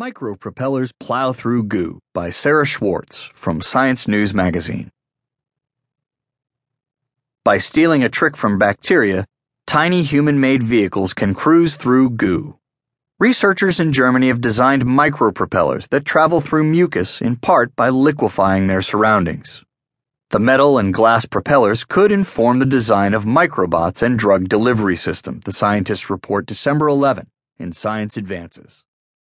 Micropropellers Plow Through Goo by Sarah Schwartz from Science News magazine. By stealing a trick from bacteria, tiny human-made vehicles can cruise through goo. Researchers in Germany have designed micropropellers that travel through mucus in part by liquefying their surroundings. The metal and glass propellers could inform the design of microbots and drug delivery system, the scientists report December 11 in Science Advances.